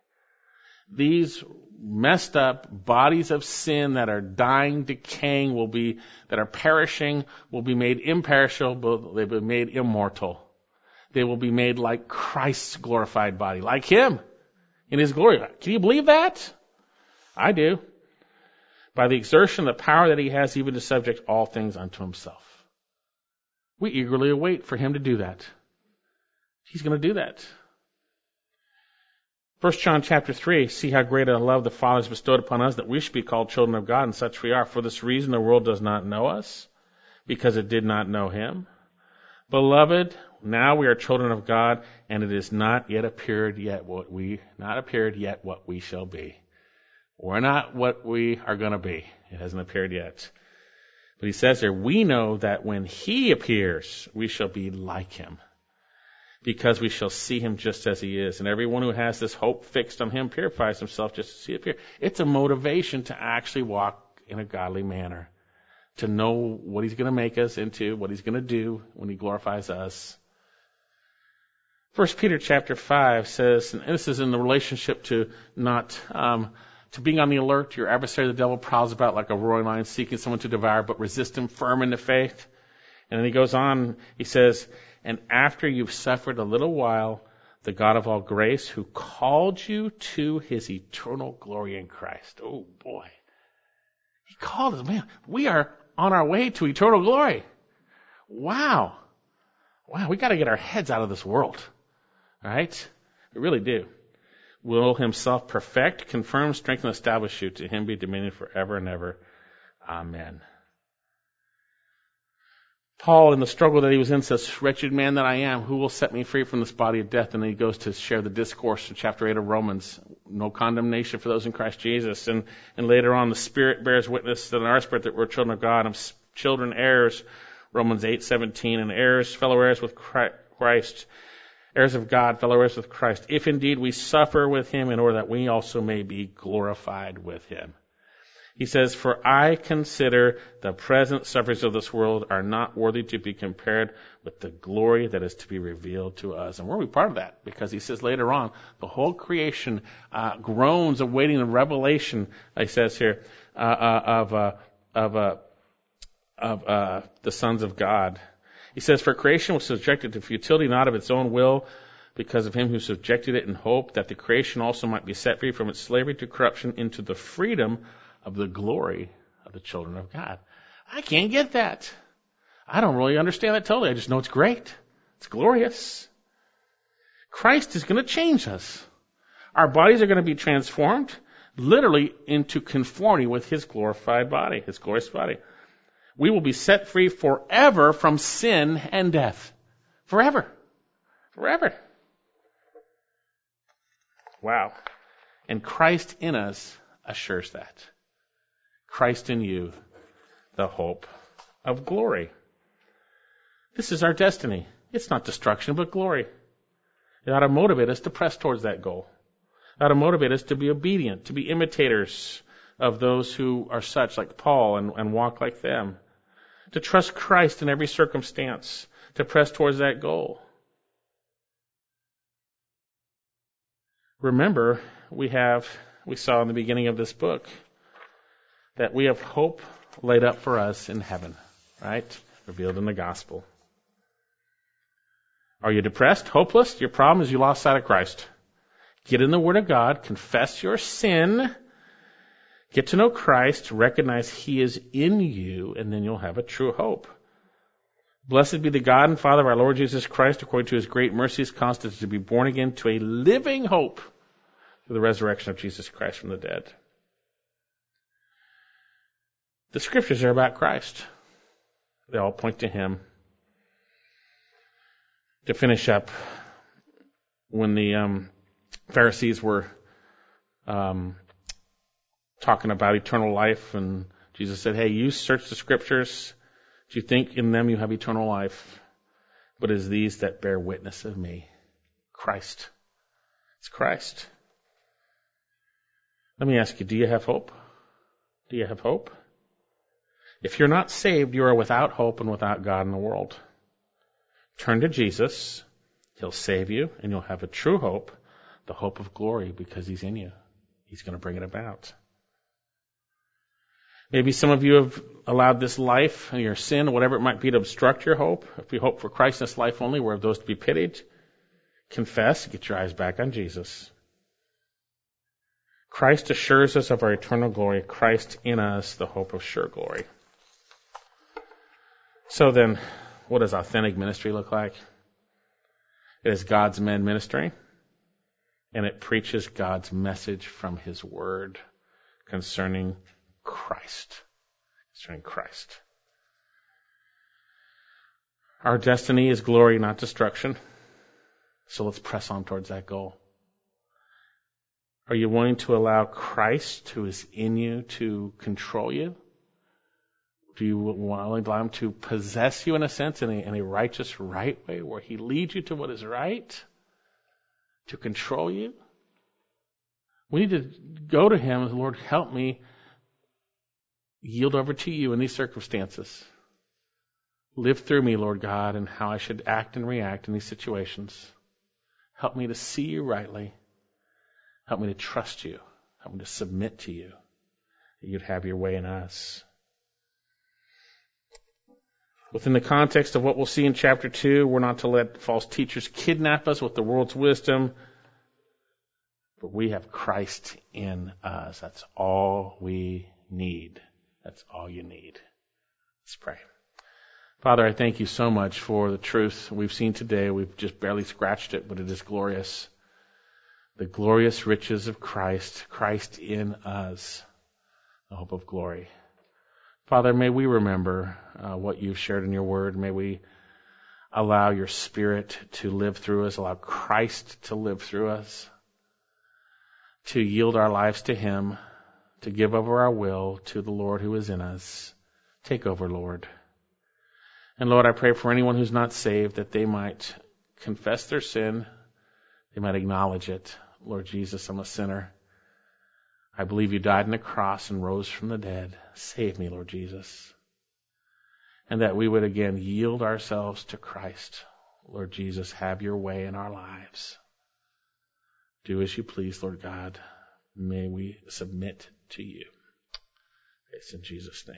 These messed up bodies of sin that are dying, decaying, that are perishing, will be made imperishable, they'll be made immortal. They will be made like Christ's glorified body, like him in his glory. Can you believe that? I do. By the exertion of the power that he has, even to subject all things unto himself. We eagerly await for him to do that. He's going to do that. 1 John chapter 3, "See how great a love the Father has bestowed upon us, that we should be called children of God, and such we are. For this reason the world does not know us, because it did not know him. Beloved, now we are children of God, and it is not yet appeared yet what we shall be." We're not what we are going to be. It hasn't appeared yet. But he says there, "We know that when he appears, we shall be like him, because we shall see him just as he is. And everyone who has this hope fixed on him purifies himself just as he appears." It's a motivation to actually walk in a godly manner, to know what he's going to make us into, what he's going to do when he glorifies us. 1 Peter chapter 5 says, and this is in the relationship to not... to being on the alert. "Your adversary, the devil, prowls about like a roaring lion, seeking someone to devour, but resist him, firm in the faith." And then he goes on, he says, "And after you've suffered a little while, the God of all grace, who called you to his eternal glory in Christ." Oh boy. He called us. Man, we are on our way to eternal glory. Wow. Wow, we got to get our heads out of this world. All right? We really do. "Will himself perfect, confirm, strengthen, establish you. To him be dominion forever and ever. Amen." Paul, in the struggle that he was in, says, "Wretched man that I am, who will set me free from this body of death?" And then he goes to share the discourse in chapter 8 of Romans. No condemnation for those in Christ Jesus. And later on, the Spirit bears witness in our spirit that we're children of God, and children heirs, Romans 8:17, and heirs, fellow heirs with Christ. Heirs of God, fellow heirs with Christ, if indeed we suffer with him, in order that we also may be glorified with him. He says, "For I consider the present sufferings of this world are not worthy to be compared with the glory that is to be revealed to us." And we're part of that, because he says later on, the whole creation groans awaiting the revelation, he says here, of the sons of God. He says, "For creation was subjected to futility, not of its own will, because of him who subjected it, in hope that the creation also might be set free from its slavery to corruption into the freedom of the glory of the children of God." I can't get that. I don't really understand that totally. I just know it's great. It's glorious. Christ is going to change us. Our bodies are going to be transformed. literally into conformity with his glorified body, his glorious body. We will be set free forever from sin and death. Forever. Forever. Wow. And Christ in us assures that. Christ in you, the hope of glory. This is our destiny. It's not destruction, but glory. It ought to motivate us to press towards that goal. It ought to motivate us to be obedient, to be imitators of those who are such, like Paul, and walk like them. To trust Christ in every circumstance, to press towards that goal. Remember, we saw in the beginning of this book that we have hope laid up for us in heaven, right? Revealed in the gospel. Are you depressed, hopeless? Your problem is you lost sight of Christ. Get in the Word of God, confess your sin, get to know Christ, recognize He is in you, and then you'll have a true hope. Blessed be the God and Father of our Lord Jesus Christ, according to His great mercies, caused us to be born again to a living hope through the resurrection of Jesus Christ from the dead. The Scriptures are about Christ. They all point to Him. To finish up, when the Pharisees were talking about eternal life, and Jesus said, hey, you search the Scriptures. Do you think in them you have eternal life? But it is these that bear witness of me. Christ. It's Christ. Let me ask you, do you have hope? Do you have hope? If you're not saved, you are without hope and without God in the world. Turn to Jesus. He'll save you, and you'll have a true hope, the hope of glory, because He's in you. He's going to bring it about. Maybe some of you have allowed this life and your sin, whatever it might be, to obstruct your hope. If we hope for Christ in this life only, we're of those to be pitied. Confess, get your eyes back on Jesus. Christ assures us of our eternal glory. Christ in us, the hope of sure glory. So then, what does authentic ministry look like? It is God's men ministry, and it preaches God's message from His Word concerning Christ. Concerning Christ. Our destiny is glory, not destruction. So let's press on towards that goal. Are you willing to allow Christ, who is in you, to control you? Do you want to allow Him to possess you, in a sense, in a righteous, right way, where He leads you to what is right, to control you? We need to go to Him and say, Lord, help me yield over to you in these circumstances. Live through me, Lord God, and how I should act and react in these situations. Help me to see you rightly. Help me to trust you. Help me to submit to you, that you'd have your way in us. Within the context of what we'll see in chapter 2, we're not to let false teachers kidnap us with the world's wisdom, but we have Christ in us. That's all we need. That's all you need. Let's pray. Father, I thank you so much for the truth we've seen today. We've just barely scratched it, but it is glorious. The glorious riches of Christ, Christ in us, the hope of glory. Father, may we remember what you've shared in your word. May we allow your Spirit to live through us, allow Christ to live through us, to yield our lives to Him, to give over our will to the Lord who is in us. Take over, Lord. And Lord, I pray for anyone who's not saved, that they might confess their sin, they might acknowledge it. Lord Jesus, I'm a sinner. I believe you died on the cross and rose from the dead. Save me, Lord Jesus. And that we would again yield ourselves to Christ. Lord Jesus, have your way in our lives. Do as you please, Lord God. May we submit to you. It's in Jesus' name.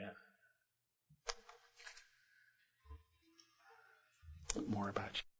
Amen. More about you.